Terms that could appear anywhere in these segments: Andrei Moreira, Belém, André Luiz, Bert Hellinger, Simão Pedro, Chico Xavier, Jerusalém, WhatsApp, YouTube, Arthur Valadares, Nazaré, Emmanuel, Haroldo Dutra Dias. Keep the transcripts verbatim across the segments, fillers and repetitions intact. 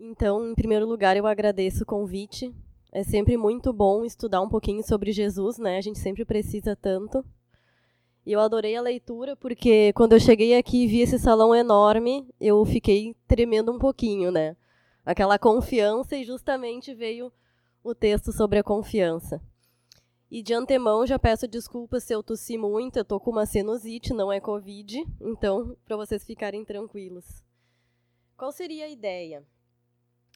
Então, em primeiro lugar, eu agradeço o convite. É sempre muito bom estudar um pouquinho sobre Jesus, né? A gente sempre precisa tanto. E eu adorei a leitura, porque quando eu cheguei aqui e vi esse salão enorme, eu fiquei tremendo um pouquinho, né? Aquela confiança, e justamente veio o texto sobre a confiança. E de antemão já peço desculpas se eu tossi muito, eu tô com uma sinusite, não é Covid, então para vocês ficarem tranquilos. Qual seria a ideia?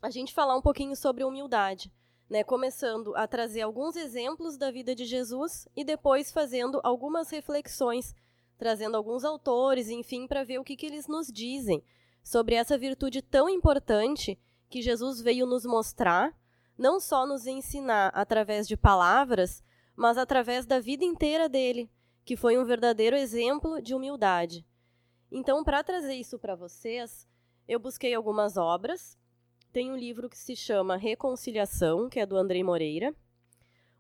A gente falar um pouquinho sobre humildade, né? Começando a trazer alguns exemplos da vida de Jesus e depois fazendo algumas reflexões, trazendo alguns autores, enfim, para ver o que, que eles nos dizem sobre essa virtude tão importante que Jesus veio nos mostrar, não só nos ensinar através de palavras, mas através da vida inteira dele, que foi um verdadeiro exemplo de humildade. Então, para trazer isso para vocês, eu busquei algumas obras. Tem um livro que se chama Reconciliação, que é do Andrei Moreira.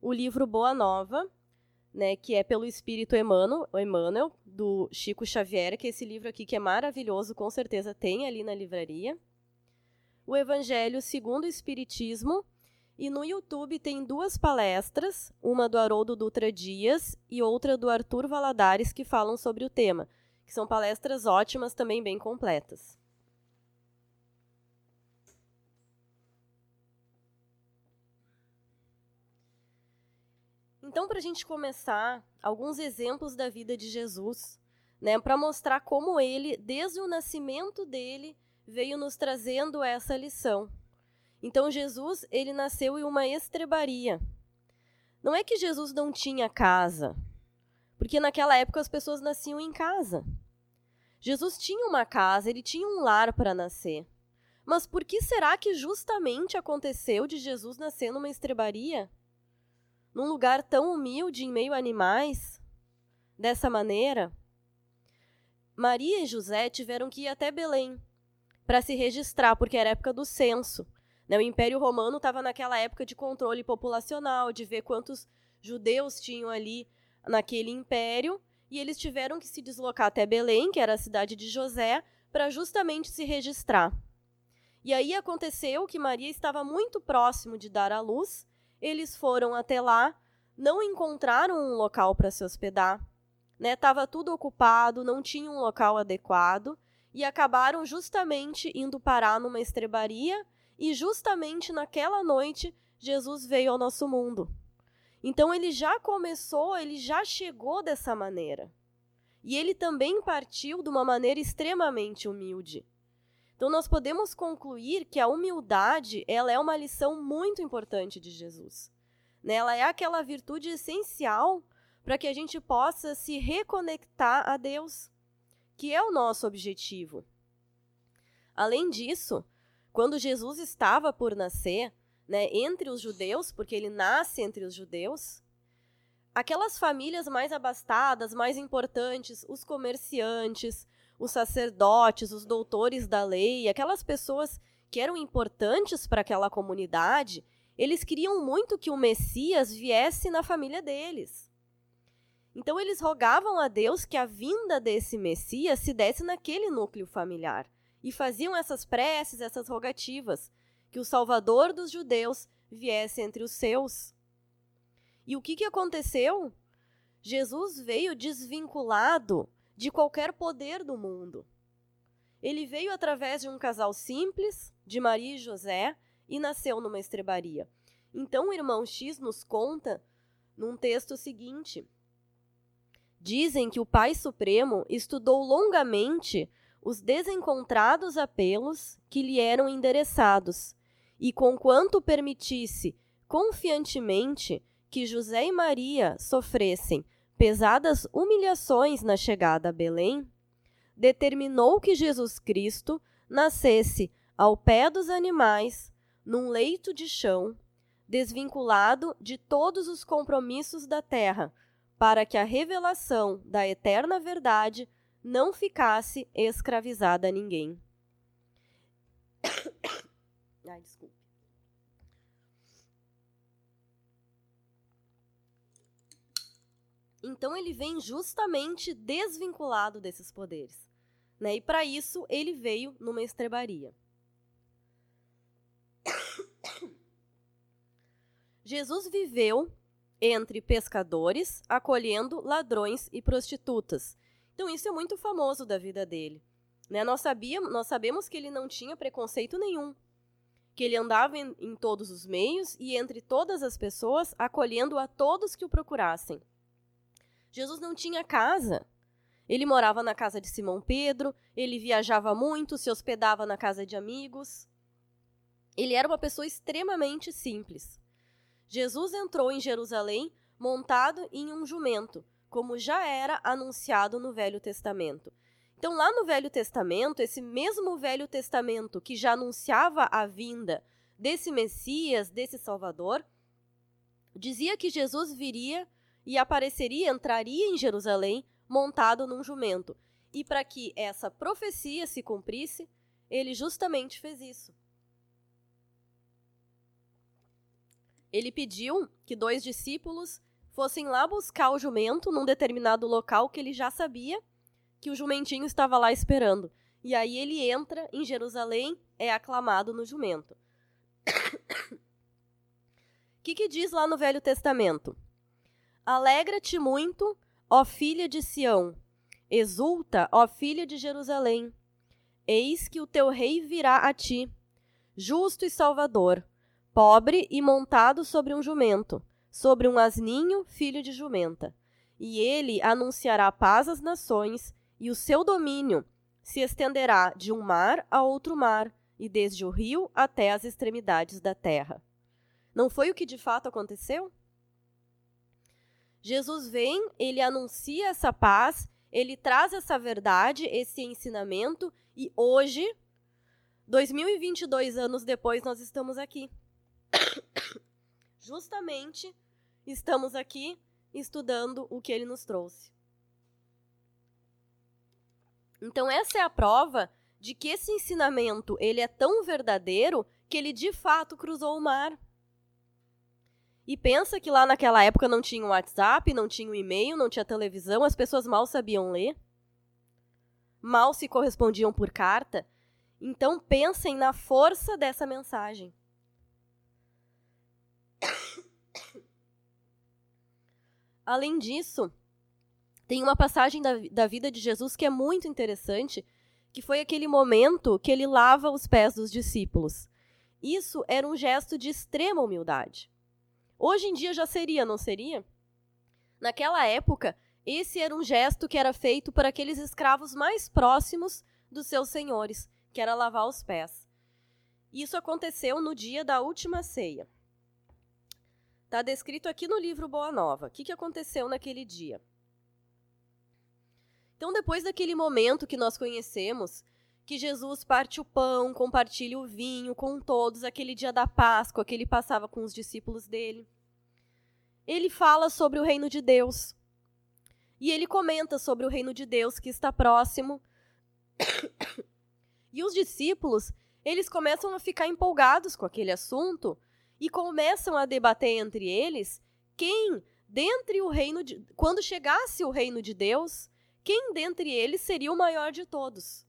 O livro Boa Nova, né, que é pelo Espírito Emmanuel, do Chico Xavier, que é esse livro aqui que é maravilhoso, com certeza tem ali na livraria. O Evangelho Segundo o Espiritismo. E no YouTube tem duas palestras, uma do Haroldo Dutra Dias e outra do Arthur Valadares, que falam sobre o tema, que são palestras ótimas, também bem completas. Então, para a gente começar, alguns exemplos da vida de Jesus, né, para mostrar como ele, desde o nascimento dele, veio nos trazendo essa lição. Então, Jesus, ele nasceu em uma estrebaria. Não é que Jesus não tinha casa, porque naquela época as pessoas nasciam em casa. Jesus tinha uma casa, ele tinha um lar para nascer. Mas por que será que justamente aconteceu de Jesus nascer numa estrebaria? Num lugar tão humilde, em meio a animais? Dessa maneira? Maria e José tiveram que ir até Belém para se registrar, porque era época do censo. O Império Romano estava naquela época de controle populacional, de ver quantos judeus tinham ali naquele império, e eles tiveram que se deslocar até Belém, que era a cidade de José, para justamente se registrar. E aí aconteceu que Maria estava muito próximo de dar à luz, eles foram até lá, não encontraram um local para se hospedar, né? Estava tudo ocupado, não tinha um local adequado, e acabaram justamente indo parar numa estrebaria. E justamente naquela noite, Jesus veio ao nosso mundo. Então, ele já começou, ele já chegou dessa maneira. E ele também partiu de uma maneira extremamente humilde. Então, nós podemos concluir que a humildade, ela é uma lição muito importante de Jesus. Ela é aquela virtude essencial para que a gente possa se reconectar a Deus, que é o nosso objetivo. Além disso, quando Jesus estava por nascer, né, entre os judeus, porque ele nasce entre os judeus, aquelas famílias mais abastadas, mais importantes, os comerciantes, os sacerdotes, os doutores da lei, aquelas pessoas que eram importantes para aquela comunidade, eles queriam muito que o Messias viesse na família deles. Então, eles rogavam a Deus que a vinda desse Messias se desse naquele núcleo familiar. E faziam essas preces, essas rogativas, que o Salvador dos judeus viesse entre os seus. E o que, que aconteceu? Jesus veio desvinculado de qualquer poder do mundo. Ele veio através de um casal simples, de Maria e José, e nasceu numa estrebaria. Então, o irmão X nos conta, num texto seguinte, dizem que o Pai Supremo estudou longamente os desencontrados apelos que lhe eram endereçados, e conquanto permitisse confiantemente que José e Maria sofressem pesadas humilhações na chegada a Belém, determinou que Jesus Cristo nascesse ao pé dos animais, num leito de chão, desvinculado de todos os compromissos da terra, para que a revelação da eterna verdade não ficasse escravizada a ninguém. Ai, desculpa. Então, ele vem justamente desvinculado desses poderes, né? E para isso, ele veio numa estrebaria. Jesus viveu entre pescadores, acolhendo ladrões e prostitutas. Então, isso é muito famoso da vida dele. Né? Nós, sabíamos, nós sabemos que ele não tinha preconceito nenhum, que ele andava em, em todos os meios e entre todas as pessoas, acolhendo a todos que o procurassem. Jesus não tinha casa. Ele morava na casa de Simão Pedro, ele viajava muito, se hospedava na casa de amigos. Ele era uma pessoa extremamente simples. Jesus entrou em Jerusalém montado em um jumento, como já era anunciado no Velho Testamento. Então, lá no Velho Testamento, esse mesmo Velho Testamento que já anunciava a vinda desse Messias, desse Salvador, dizia que Jesus viria e apareceria, entraria em Jerusalém montado num jumento. E para que essa profecia se cumprisse, ele justamente fez isso. Ele pediu que dois discípulos fossem lá buscar o jumento num determinado local que ele já sabia que o jumentinho estava lá esperando. E aí ele entra em Jerusalém, é aclamado no jumento. O que, que diz lá no Velho Testamento? Alegra-te muito, ó filha de Sião, exulta, ó filha de Jerusalém, eis que o teu rei virá a ti, justo e salvador, pobre e montado sobre um jumento, sobre um asninho, filho de jumenta. E ele anunciará paz às nações, e o seu domínio se estenderá de um mar a outro mar, e desde o rio até as extremidades da terra. Não foi o que de fato aconteceu? Jesus vem, ele anuncia essa paz, ele traz essa verdade, esse ensinamento, e hoje, dois mil e vinte e dois anos depois, nós estamos aqui. Justamente estamos aqui estudando o que ele nos trouxe. Então, essa é a prova de que esse ensinamento ele é tão verdadeiro que ele de fato cruzou o mar. E pensa que lá naquela época não tinha o WhatsApp, não tinha o e-mail, não tinha televisão, as pessoas mal sabiam ler, mal se correspondiam por carta. Então, pensem na força dessa mensagem. Além disso, tem uma passagem da, da vida de Jesus que é muito interessante, que foi aquele momento que ele lava os pés dos discípulos. Isso era um gesto de extrema humildade. Hoje em dia já seria, não seria? Naquela época, esse era um gesto que era feito para aqueles escravos mais próximos dos seus senhores, que era lavar os pés. Isso aconteceu no dia da última ceia. Está descrito aqui no livro Boa Nova. O que, que aconteceu naquele dia? Então, depois daquele momento que nós conhecemos, que Jesus parte o pão, compartilha o vinho com todos, aquele dia da Páscoa que ele passava com os discípulos dele, ele fala sobre o reino de Deus. E ele comenta sobre o reino de Deus que está próximo. E os discípulos, eles começam a ficar empolgados com aquele assunto, e começam a debater entre eles quem, dentre o reino de, quando chegasse o reino de Deus, quem dentre eles seria o maior de todos?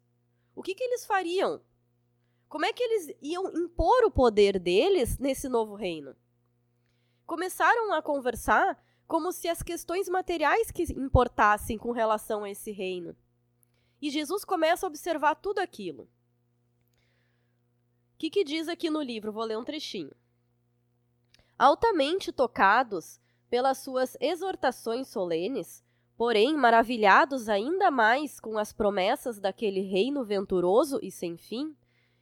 O que, que eles fariam? Como é que eles iam impor o poder deles nesse novo reino? Começaram a conversar como se as questões materiais que importassem com relação a esse reino. E Jesus começa a observar tudo aquilo. O que, que diz aqui no livro? Vou ler um trechinho. Altamente tocados pelas suas exortações solenes, porém maravilhados ainda mais com as promessas daquele reino venturoso e sem fim,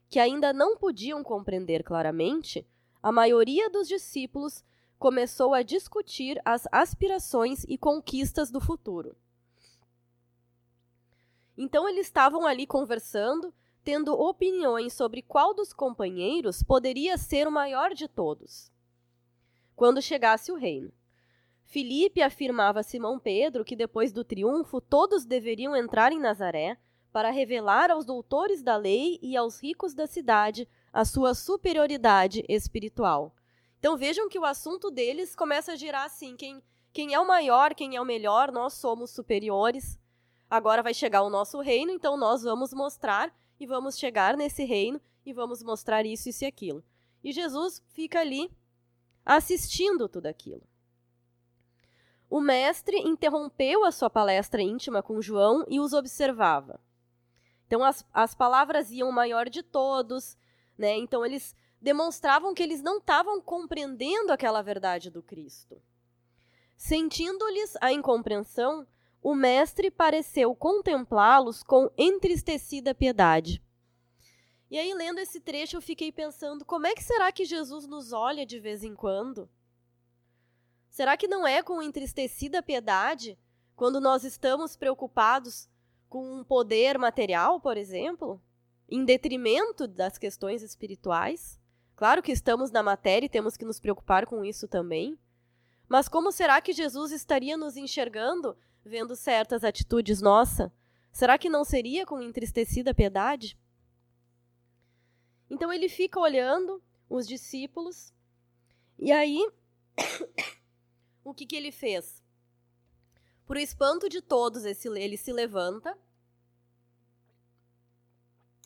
que ainda não podiam compreender claramente, a maioria dos discípulos começou a discutir as aspirações e conquistas do futuro. Então eles estavam ali conversando, tendo opiniões sobre qual dos companheiros poderia ser o maior de todos quando chegasse o reino. Filipe afirmava a Simão Pedro que depois do triunfo todos deveriam entrar em Nazaré para revelar aos doutores da lei e aos ricos da cidade a sua superioridade espiritual. Então vejam que o assunto deles começa a girar assim, quem, quem é o maior, quem é o melhor, nós somos superiores, agora vai chegar o nosso reino, então nós vamos mostrar e vamos chegar nesse reino e vamos mostrar isso, isso e aquilo. E Jesus fica ali assistindo tudo aquilo. O mestre interrompeu a sua palestra íntima com João e os observava. Então, as, as palavras iam maior de todos, né? Então, eles demonstravam que eles não estavam compreendendo aquela verdade do Cristo. Sentindo-lhes a incompreensão, o mestre pareceu contemplá-los com entristecida piedade. E aí, lendo esse trecho, eu fiquei pensando, como é que será que Jesus nos olha de vez em quando? Será que não é com entristecida piedade quando nós estamos preocupados com um poder material, por exemplo, em detrimento das questões espirituais? Claro que estamos na matéria e temos que nos preocupar com isso também, mas como será que Jesus estaria nos enxergando vendo certas atitudes nossas? Será que não seria com entristecida piedade? Então ele fica olhando os discípulos e aí... O que que ele fez? Por espanto de todos, esse, ele se levanta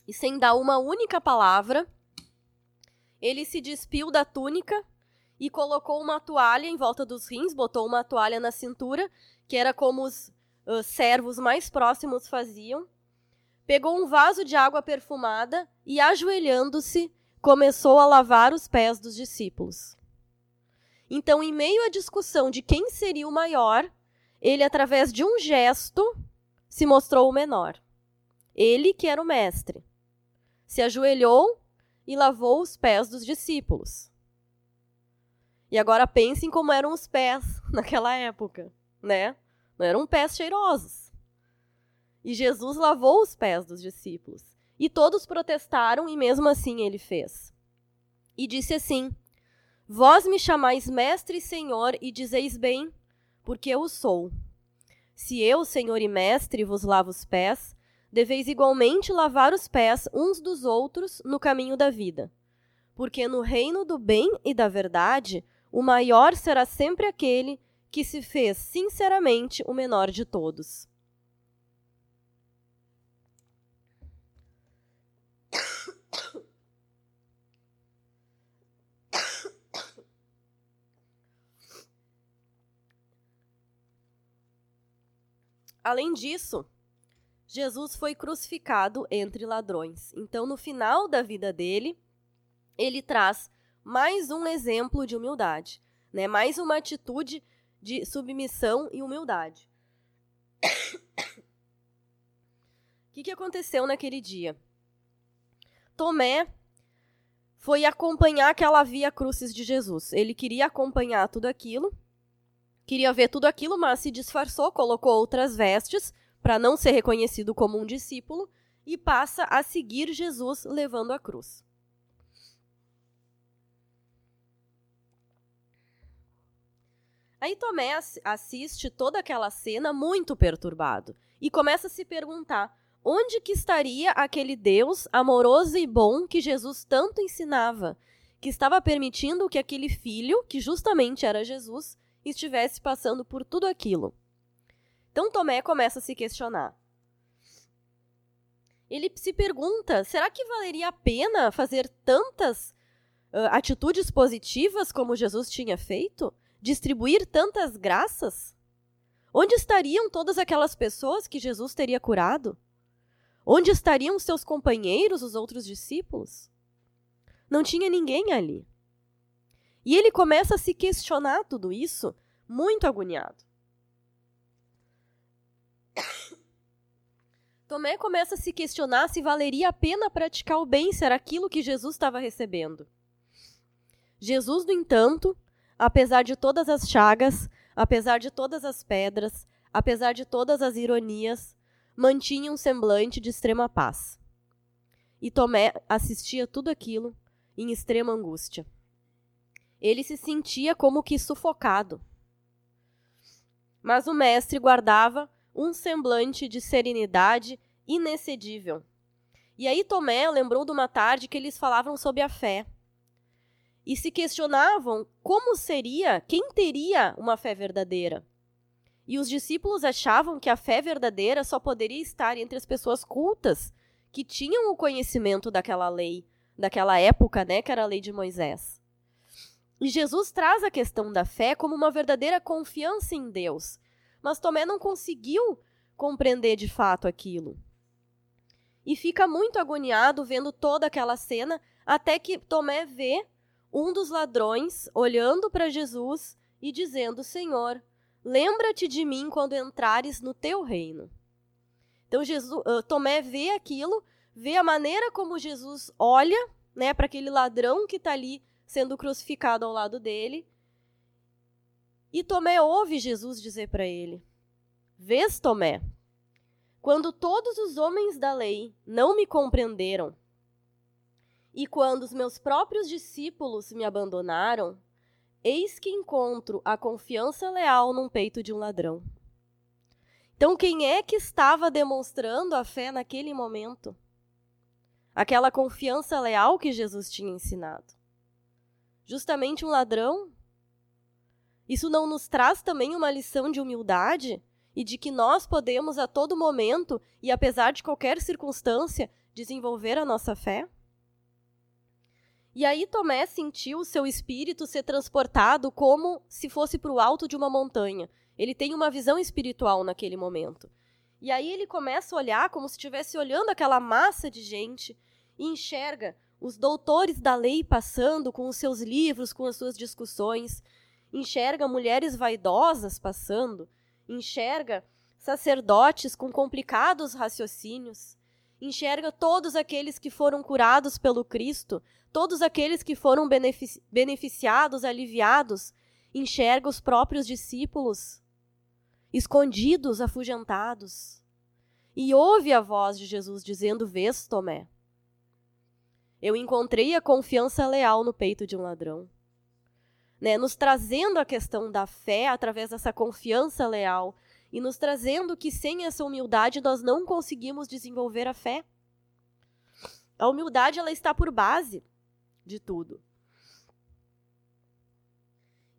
e, sem dar uma única palavra, ele se despiu da túnica e colocou uma toalha em volta dos rins, botou uma toalha na cintura, que era como os uh, servos mais próximos faziam, pegou um vaso de água perfumada e, ajoelhando-se, começou a lavar os pés dos discípulos. Então, em meio à discussão de quem seria o maior, ele, através de um gesto, se mostrou o menor. Ele, que era o mestre, se ajoelhou e lavou os pés dos discípulos. E agora pensem como eram os pés naquela época, né? Não eram pés cheirosos. E Jesus lavou os pés dos discípulos. E todos protestaram e mesmo assim ele fez. E disse assim: Vós me chamais mestre e senhor e dizeis bem, porque eu o sou. Se eu, senhor e mestre, vos lavo os pés, deveis igualmente lavar os pés uns dos outros no caminho da vida. Porque no reino do bem e da verdade, o maior será sempre aquele que se fez sinceramente o menor de todos. Além disso, Jesus foi crucificado entre ladrões. Então, no final da vida dele, ele traz mais um exemplo de humildade, né? Mais uma atitude de submissão e humildade. O que que aconteceu naquele dia? Tomé foi acompanhar aquela via crucis de Jesus. Ele queria acompanhar tudo aquilo. Queria ver tudo aquilo, mas se disfarçou, colocou outras vestes para não ser reconhecido como um discípulo e passa a seguir Jesus levando a cruz. Aí Tomé assiste toda aquela cena muito perturbado e começa a se perguntar onde que estaria aquele Deus amoroso e bom que Jesus tanto ensinava, que estava permitindo que aquele filho, que justamente era Jesus, estivesse passando por tudo aquilo. Então Tomé começa a se questionar. Ele se pergunta, será que valeria a pena fazer tantas uh, atitudes positivas como Jesus tinha feito? Distribuir tantas graças? Onde estariam todas aquelas pessoas que Jesus teria curado? Onde estariam seus companheiros, os outros discípulos? Não tinha ninguém ali. E ele começa a se questionar tudo isso, muito agoniado. Tomé começa a se questionar se valeria a pena praticar o bem, se era aquilo que Jesus estava recebendo. Jesus, no entanto, apesar de todas as chagas, apesar de todas as pedras, apesar de todas as ironias, mantinha um semblante de extrema paz. E Tomé assistia tudo aquilo em extrema angústia. Ele se sentia como que sufocado. Mas o mestre guardava um semblante de serenidade inexcedível. E aí Tomé lembrou de uma tarde que eles falavam sobre a fé. E se questionavam como seria, quem teria uma fé verdadeira. E os discípulos achavam que a fé verdadeira só poderia estar entre as pessoas cultas, que tinham o conhecimento daquela lei, daquela época, né, que era a lei de Moisés. E Jesus traz a questão da fé como uma verdadeira confiança em Deus. Mas Tomé não conseguiu compreender de fato aquilo. E fica muito agoniado vendo toda aquela cena, até que Tomé vê um dos ladrões olhando para Jesus e dizendo: Senhor, lembra-te de mim quando entrares no teu reino. Então Jesus, uh, Tomé vê aquilo, vê a maneira como Jesus olha, né, para aquele ladrão que está ali sendo crucificado ao lado dele. E Tomé ouve Jesus dizer para ele: Vês, Tomé, quando todos os homens da lei não me compreenderam, e quando os meus próprios discípulos me abandonaram, eis que encontro a confiança leal num peito de um ladrão. Então, quem é que estava demonstrando a fé naquele momento? Aquela confiança leal que Jesus tinha ensinado. Justamente um ladrão? Isso não nos traz também uma lição de humildade? E de que nós podemos a todo momento, e apesar de qualquer circunstância, desenvolver a nossa fé? E aí Tomé sentiu o seu espírito ser transportado como se fosse para o alto de uma montanha. Ele tem uma visão espiritual naquele momento. E aí ele começa a olhar como se estivesse olhando aquela massa de gente e enxerga os doutores da lei passando com os seus livros, com as suas discussões, enxerga mulheres vaidosas passando, enxerga sacerdotes com complicados raciocínios, enxerga todos aqueles que foram curados pelo Cristo, todos aqueles que foram benefici- beneficiados, aliviados, enxerga os próprios discípulos, escondidos, afugentados, e ouve a voz de Jesus dizendo: Vês, Tomé, eu encontrei a confiança leal no peito de um ladrão. Né, nos trazendo a questão da fé através dessa confiança leal e nos trazendo que sem essa humildade nós não conseguimos desenvolver a fé. A humildade, ela está por base de tudo.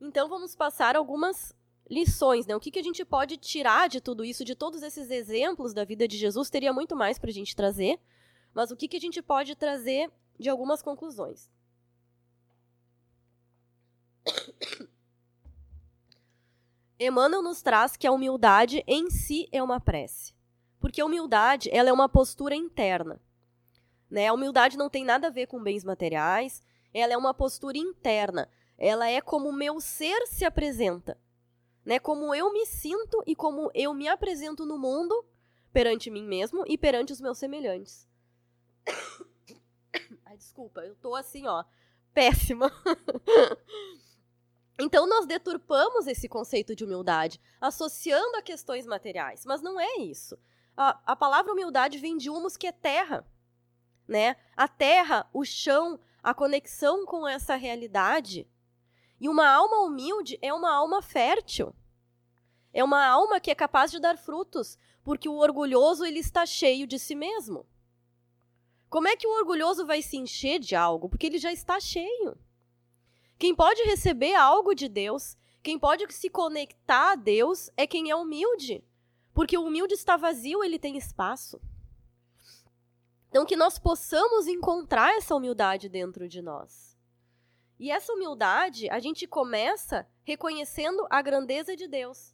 Então vamos passar algumas lições, né? O que, que a gente pode tirar de tudo isso, de todos esses exemplos da vida de Jesus? Teria muito mais para a gente trazer, mas o que, que a gente pode trazer de algumas conclusões? Emmanuel nos traz que a humildade em si é uma prece, porque a humildade, ela é uma postura interna, né? A humildade não tem nada a ver com bens materiais, ela é uma postura interna, ela é como o meu ser se apresenta, né? Como eu me sinto e como eu me apresento no mundo, perante mim mesmo e perante os meus semelhantes. Ai, desculpa, eu tô assim, ó, péssima. Então, nós deturpamos esse conceito de humildade, associando a questões materiais, mas não é isso. A, a palavra humildade vem de humus, que é terra, né? A terra, o chão, a conexão com essa realidade. E uma alma humilde é uma alma fértil, é uma alma que é capaz de dar frutos, porque o orgulhoso, ele está cheio de si mesmo. Como é que o orgulhoso vai se encher de algo? Porque ele já está cheio. Quem pode receber algo de Deus, quem pode se conectar a Deus, é quem é humilde. Porque o humilde está vazio, ele tem espaço. Então, que nós possamos encontrar essa humildade dentro de nós. E essa humildade, a gente começa reconhecendo a grandeza de Deus.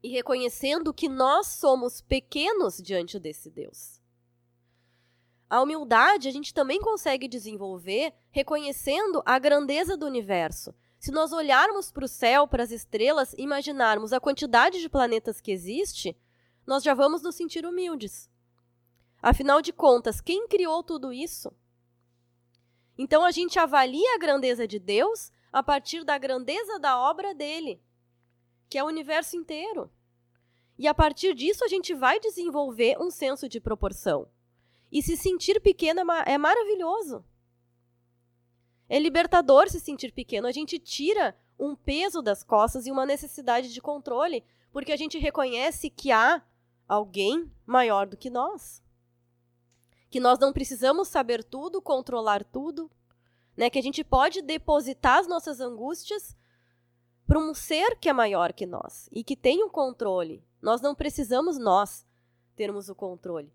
E reconhecendo que nós somos pequenos diante desse Deus. A humildade a gente também consegue desenvolver reconhecendo a grandeza do universo. Se nós olharmos para o céu, para as estrelas, e imaginarmos a quantidade de planetas que existe, nós já vamos nos sentir humildes. Afinal de contas, quem criou tudo isso? Então a gente avalia a grandeza de Deus a partir da grandeza da obra dele, que é o universo inteiro. E a partir disso a gente vai desenvolver um senso de proporção. E se sentir pequeno é maravilhoso. É libertador se sentir pequeno. A gente tira um peso das costas e uma necessidade de controle, porque a gente reconhece que há alguém maior do que nós. Que nós não precisamos saber tudo, controlar tudo, né? Que a gente pode depositar as nossas angústias para um ser que é maior que nós e que tem o controle. Nós não precisamos nós termos o controle.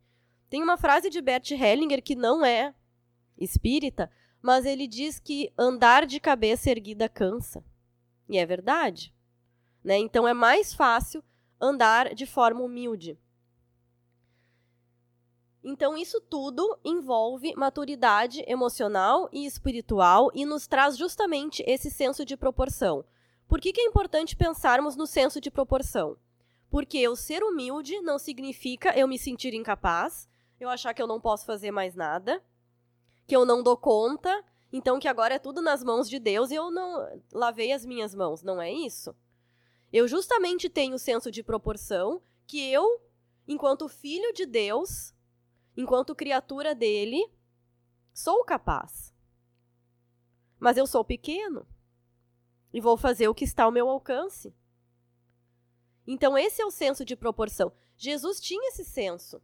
Tem uma frase de Bert Hellinger que não é espírita, mas ele diz que andar de cabeça erguida cansa. E é verdade. Né? Então é mais fácil andar de forma humilde. Então isso tudo envolve maturidade emocional e espiritual e nos traz justamente esse senso de proporção. Por que que é importante pensarmos no senso de proporção? Porque eu ser humilde não significa eu me sentir incapaz, eu achar que eu não posso fazer mais nada, que eu não dou conta, então que agora é tudo nas mãos de Deus e eu não lavei as minhas mãos, não é isso? Eu justamente tenho o senso de proporção que eu, enquanto filho de Deus, enquanto criatura dele, sou capaz. Mas eu sou pequeno e vou fazer o que está ao meu alcance. Então esse é o senso de proporção. Jesus tinha esse senso.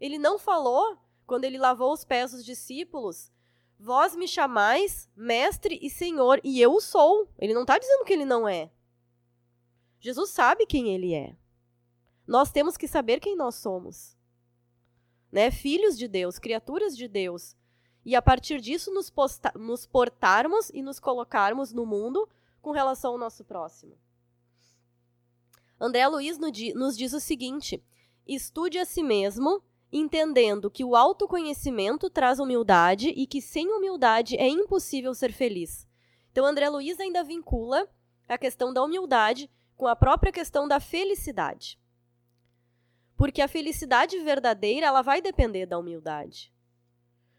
Ele não falou, quando ele lavou os pés dos discípulos, vós me chamais mestre e senhor, e eu o sou. Ele não está dizendo que ele não é. Jesus sabe quem ele é. Nós temos que saber quem nós somos. Né? Filhos de Deus, criaturas de Deus. E a partir disso nos, posta- nos portarmos e nos colocarmos no mundo com relação ao nosso próximo. André Luiz nos diz o seguinte: estude a si mesmo, entendendo que o autoconhecimento traz humildade e que sem humildade é impossível ser feliz. Então, André Luiz ainda vincula a questão da humildade com a própria questão da felicidade. Porque a felicidade verdadeira, ela vai depender da humildade.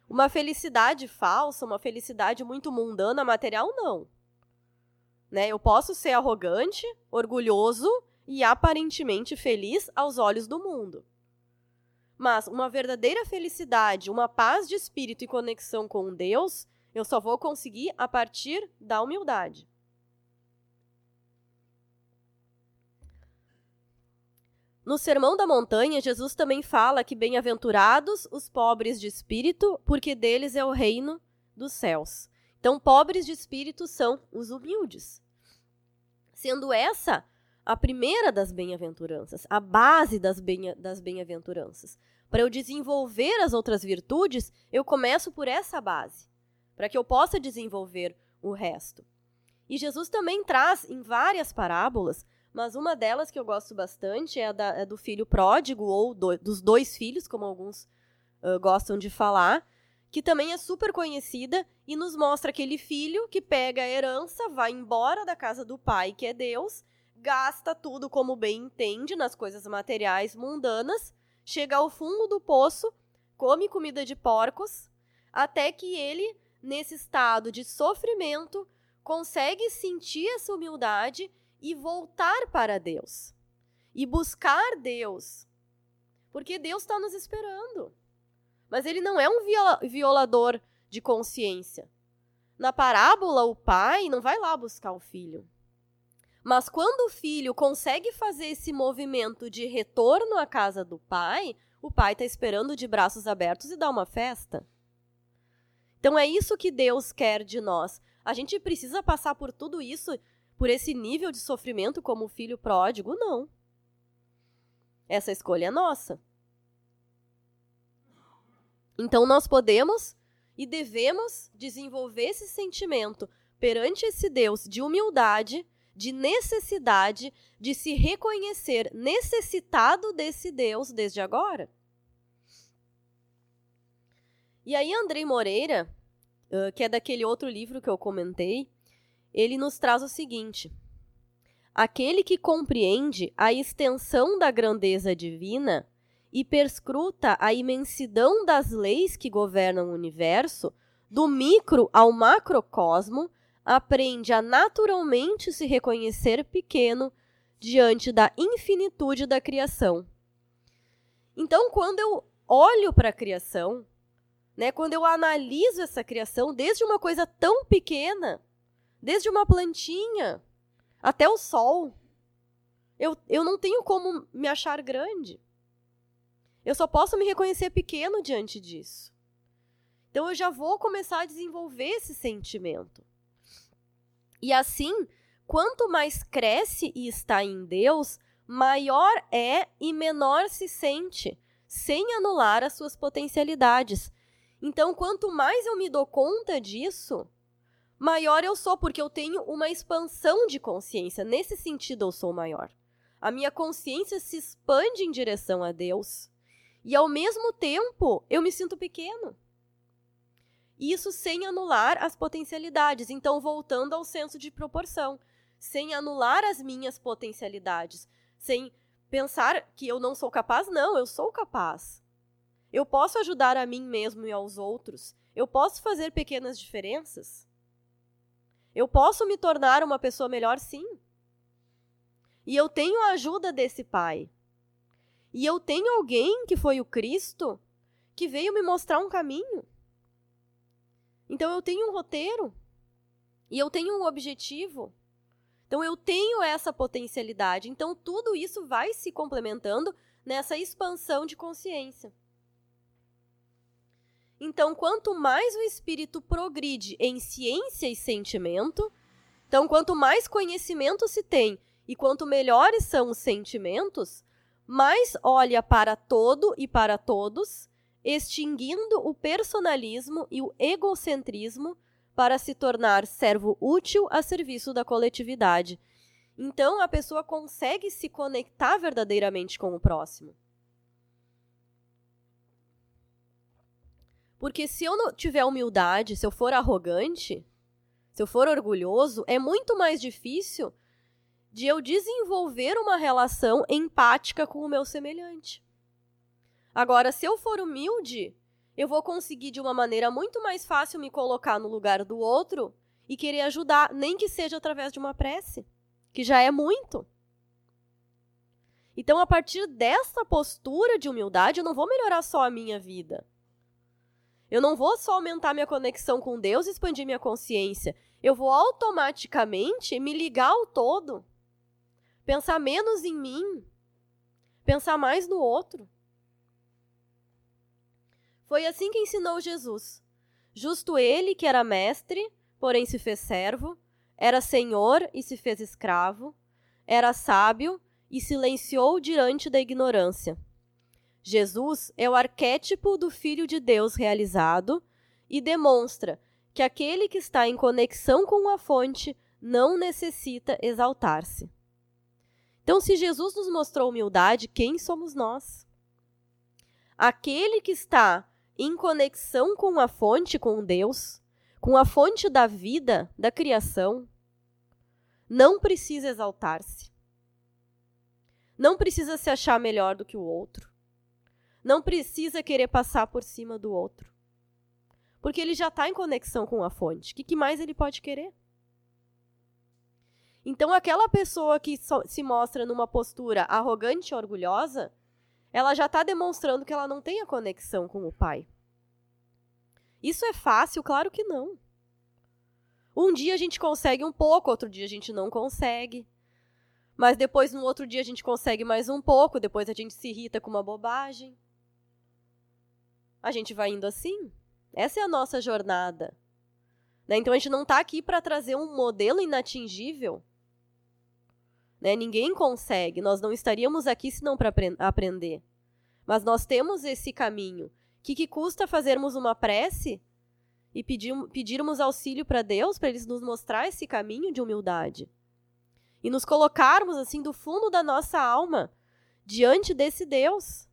Uma felicidade falsa, uma felicidade muito mundana, material, não. Né? Eu posso ser arrogante, orgulhoso e aparentemente feliz aos olhos do mundo. Mas uma verdadeira felicidade, uma paz de espírito e conexão com Deus, eu só vou conseguir a partir da humildade. No Sermão da Montanha, Jesus também fala que bem-aventurados os pobres de espírito, porque deles é o reino dos céus. Então, pobres de espírito são os humildes. Sendo essa a primeira das bem-aventuranças, a base das, ben- das bem-aventuranças. Para eu desenvolver as outras virtudes, eu começo por essa base, para que eu possa desenvolver o resto. E Jesus também traz em várias parábolas, mas uma delas que eu gosto bastante é a da, é do filho pródigo, ou do, dos dois filhos, como alguns uh, gostam de falar, que também é super conhecida e nos mostra aquele filho que pega a herança, vai embora da casa do pai, que é Deus, gasta tudo como bem entende nas coisas materiais mundanas, chega ao fundo do poço, come comida de porcos, até que ele, nesse estado de sofrimento, consegue sentir essa humildade e voltar para Deus, e buscar Deus, porque Deus está nos esperando. Mas ele não é um violador de consciência. Na parábola, o pai não vai lá buscar o filho. Mas quando o filho consegue fazer esse movimento de retorno à casa do pai, o pai está esperando de braços abertos e dá uma festa. Então é isso que Deus quer de nós. A gente precisa passar por tudo isso, por esse nível de sofrimento como o filho pródigo? Não. Essa escolha é nossa. Então nós podemos e devemos desenvolver esse sentimento perante esse Deus de humildade, de necessidade, de se reconhecer necessitado desse Deus desde agora. E aí Andrei Moreira, uh, que é daquele outro livro que eu comentei, ele nos traz o seguinte: aquele que compreende a extensão da grandeza divina e perscruta a imensidão das leis que governam o universo, do micro ao macrocosmo, aprende a naturalmente se reconhecer pequeno diante da infinitude da criação. Então, quando eu olho para a criação, né, quando eu analiso essa criação, desde uma coisa tão pequena, desde uma plantinha até o sol, eu, eu não tenho como me achar grande. Eu só posso me reconhecer pequeno diante disso. Então, eu já vou começar a desenvolver esse sentimento. E assim, quanto mais cresce e está em Deus, maior é e menor se sente, sem anular as suas potencialidades. Então, quanto mais eu me dou conta disso, maior eu sou, porque eu tenho uma expansão de consciência. Nesse sentido, eu sou maior. A minha consciência se expande em direção a Deus e, ao mesmo tempo, eu me sinto pequeno. Isso sem anular as potencialidades. Então, voltando ao senso de proporção, sem anular as minhas potencialidades, sem pensar que eu não sou capaz, não, eu sou capaz. Eu posso ajudar a mim mesmo e aos outros. Eu posso fazer pequenas diferenças. Eu posso me tornar uma pessoa melhor, sim. E eu tenho a ajuda desse Pai. E eu tenho alguém, que foi o Cristo, que veio me mostrar um caminho. Então eu tenho um roteiro. E eu tenho um objetivo. Então eu tenho essa potencialidade. Então tudo isso vai se complementando nessa expansão de consciência. Então, quanto mais o espírito progride em ciência e sentimento, então, quanto mais conhecimento se tem e quanto melhores são os sentimentos, mais olha para todo e para todos, extinguindo o personalismo e o egocentrismo para se tornar servo útil a serviço da coletividade. Então, a pessoa consegue se conectar verdadeiramente com o próximo. Porque se eu não tiver humildade, se eu for arrogante, se eu for orgulhoso, é muito mais difícil de eu desenvolver uma relação empática com o meu semelhante. Agora, se eu for humilde, eu vou conseguir de uma maneira muito mais fácil me colocar no lugar do outro e querer ajudar, nem que seja através de uma prece, que já é muito. Então, a partir dessa postura de humildade, eu não vou melhorar só a minha vida. Eu não vou só aumentar minha conexão com Deus e expandir minha consciência. Eu vou automaticamente me ligar ao todo. Pensar menos em mim. Pensar mais no outro. Foi assim que ensinou Jesus. Justo ele que era mestre, porém se fez servo. Era senhor e se fez escravo. Era sábio e silenciou diante da ignorância. Jesus é o arquétipo do Filho de Deus realizado e demonstra que aquele que está em conexão com a fonte não necessita exaltar-se. Então, se Jesus nos mostrou humildade, quem somos nós? Aquele que está em conexão com a fonte, com Deus, com a fonte da vida, da criação, não precisa exaltar-se. Não precisa se achar melhor do que o outro. Não precisa querer passar por cima do outro. Porque ele já está em conexão com a fonte. O que, que mais ele pode querer? Então, aquela pessoa que so- se mostra numa postura arrogante e orgulhosa, ela já está demonstrando que ela não tem a conexão com o Pai. Isso é fácil? Claro que não. Um dia a gente consegue um pouco, outro dia a gente não consegue. Mas depois, no outro dia, a gente consegue mais um pouco, depois a gente se irrita com uma bobagem. A gente vai indo assim. Essa é a nossa jornada. Né? Então, a gente não está aqui para trazer um modelo inatingível. Né? Ninguém consegue. Nós não estaríamos aqui senão para apre- aprender. Mas nós temos esse caminho. O que, que custa fazermos uma prece e pedir, pedirmos auxílio para Deus, para Ele nos mostrar esse caminho de humildade? E nos colocarmos assim do fundo da nossa alma, diante desse Deus.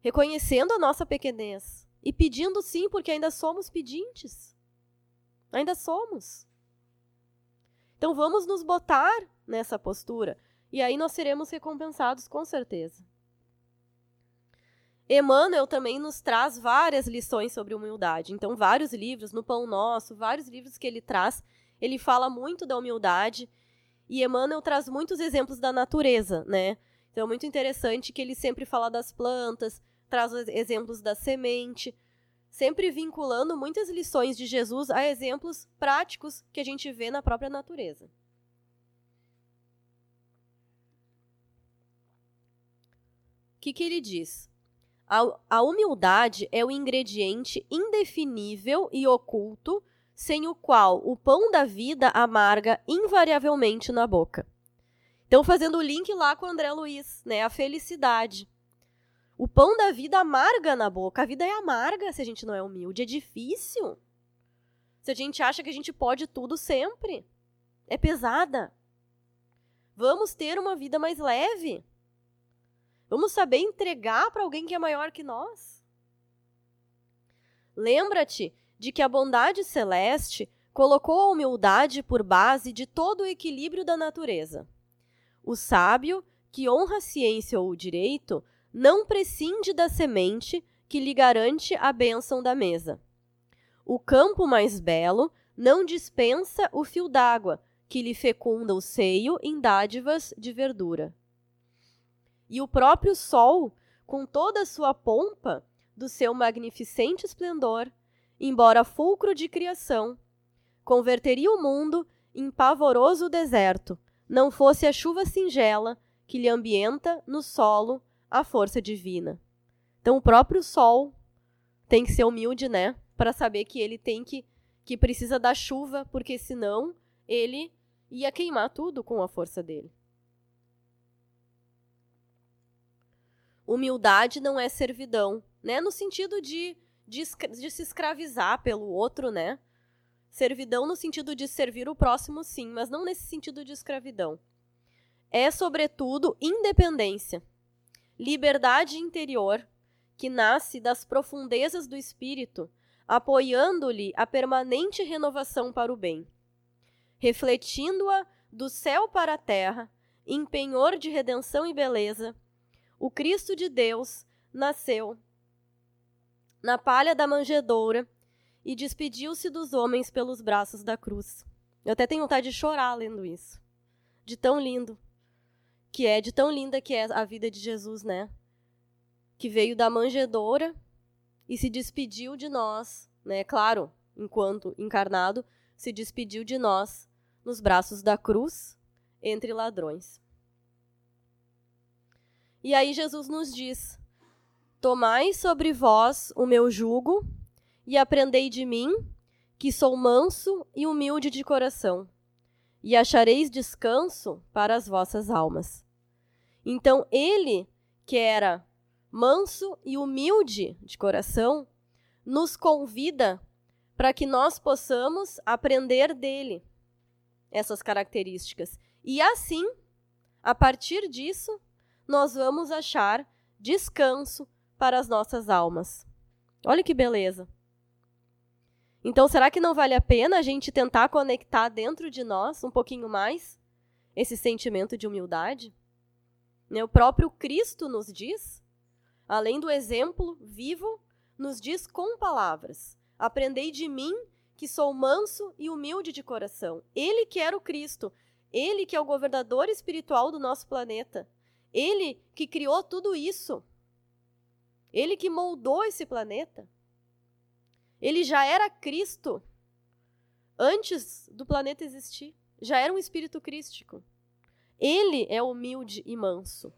Reconhecendo a nossa pequenez. E pedindo sim, porque ainda somos pedintes. Ainda somos. Então vamos nos botar nessa postura. E aí nós seremos recompensados com certeza. Emmanuel também nos traz várias lições sobre humildade. Então vários livros, no Pão Nosso, vários livros que ele traz. Ele fala muito da humildade. E Emmanuel traz muitos exemplos da natureza, né? Então é muito interessante que ele sempre fala das plantas, traz os exemplos da semente, sempre vinculando muitas lições de Jesus a exemplos práticos que a gente vê na própria natureza. O que, que ele diz? A, a humildade é o ingrediente indefinível e oculto sem o qual o pão da vida amarga invariavelmente na boca. Então, fazendo o link lá com o André Luiz, né? A felicidade. O pão da vida amarga na boca. A vida é amarga se a gente não é humilde. É difícil. Se a gente acha que a gente pode tudo sempre. É pesada. Vamos ter uma vida mais leve. Vamos saber entregar para alguém que é maior que nós. Lembra-te de que a bondade celeste colocou a humildade por base de todo o equilíbrio da natureza. O sábio, que honra a ciência ou o direito, não prescinde da semente que lhe garante a bênção da mesa. O campo mais belo não dispensa o fio d'água, que lhe fecunda o seio em dádivas de verdura. E o próprio sol, com toda a sua pompa, do seu magnificente esplendor, embora fulcro de criação, converteria o mundo em pavoroso deserto, não fosse a chuva singela que lhe ambienta no solo a força divina. Então o próprio sol tem que ser humilde, né? Para saber que ele tem que, que precisa da chuva, porque senão ele ia queimar tudo com a força dele. Humildade não é servidão, né? No sentido de, de, de se escravizar pelo outro, né? Servidão no sentido de servir o próximo, sim, mas não nesse sentido de escravidão. É, sobretudo, independência. Liberdade interior, que nasce das profundezas do espírito, apoiando-lhe a permanente renovação para o bem, refletindo-a do céu para a terra, em penhor de redenção e beleza, o Cristo de Deus nasceu na palha da manjedoura e despediu-se dos homens pelos braços da cruz. Eu até tenho vontade de chorar lendo isso, de tão lindo. Que é de tão linda que é a vida de Jesus, né? Que veio da manjedoura e se despediu de nós, né? Claro, enquanto encarnado, se despediu de nós nos braços da cruz, entre ladrões. E aí Jesus nos diz: tomai sobre vós o meu jugo e aprendei de mim, que sou manso e humilde de coração. E achareis descanso para as vossas almas. Então ele, que era manso e humilde de coração, nos convida para que nós possamos aprender dele essas características. E assim, a partir disso, nós vamos achar descanso para as nossas almas. Olha que beleza! Então, será que não vale a pena a gente tentar conectar dentro de nós um pouquinho mais esse sentimento de humildade? O próprio Cristo nos diz, além do exemplo vivo, nos diz com palavras: aprendei de mim, que sou manso e humilde de coração. Ele que era o Cristo, ele que é o governador espiritual do nosso planeta, ele que criou tudo isso, ele que moldou esse planeta. Ele já era Cristo antes do planeta existir. Já era um espírito crístico. Ele é humilde e manso.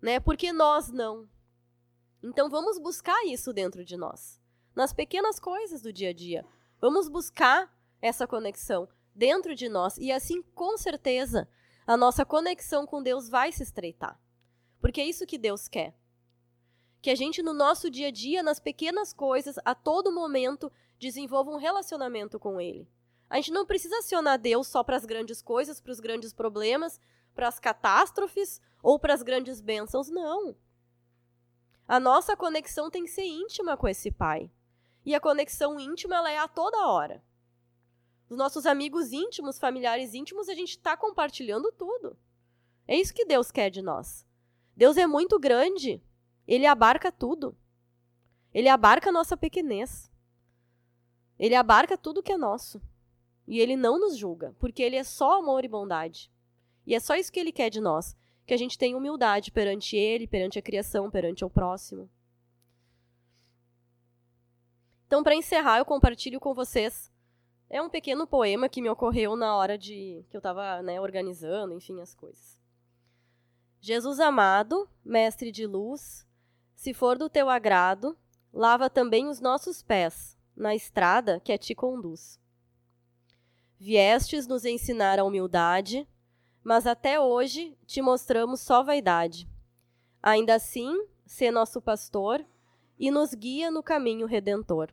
Né? Por que nós não? Então vamos buscar isso dentro de nós. Nas pequenas coisas do dia a dia. Vamos buscar essa conexão dentro de nós. E assim, com certeza, a nossa conexão com Deus vai se estreitar. Porque é isso que Deus quer. Que a gente, no nosso dia a dia, nas pequenas coisas, a todo momento, desenvolva um relacionamento com ele. A gente não precisa acionar Deus só para as grandes coisas, para os grandes problemas, para as catástrofes ou para as grandes bênçãos, não. A nossa conexão tem que ser íntima com esse Pai. E a conexão íntima, ela é a toda hora. Os nossos amigos íntimos, familiares íntimos, a gente está compartilhando tudo. É isso que Deus quer de nós. Deus é muito grande. Ele abarca tudo. Ele abarca a nossa pequenez. Ele abarca tudo que é nosso. E ele não nos julga, porque ele é só amor e bondade. E é só isso que ele quer de nós, que a gente tenha humildade perante ele, perante a criação, perante o próximo. Então, para encerrar, eu compartilho com vocês. É um pequeno poema que me ocorreu na hora de que eu estava, né, organizando, enfim, as coisas. Jesus amado, mestre de luz, se for do teu agrado, lava também os nossos pés na estrada que a ti conduz. Viestes nos ensinar a humildade, mas até hoje te mostramos só vaidade. Ainda assim, ser nosso pastor e nos guia no caminho redentor.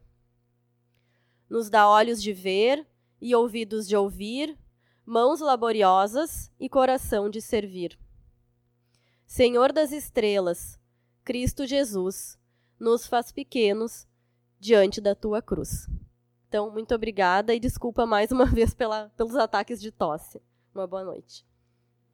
Nos dá olhos de ver e ouvidos de ouvir, mãos laboriosas e coração de servir. Senhor das estrelas, Cristo Jesus, nos faz pequenos diante da tua cruz. Então, muito obrigada e desculpa mais uma vez pela, pelos ataques de tosse. Uma boa noite.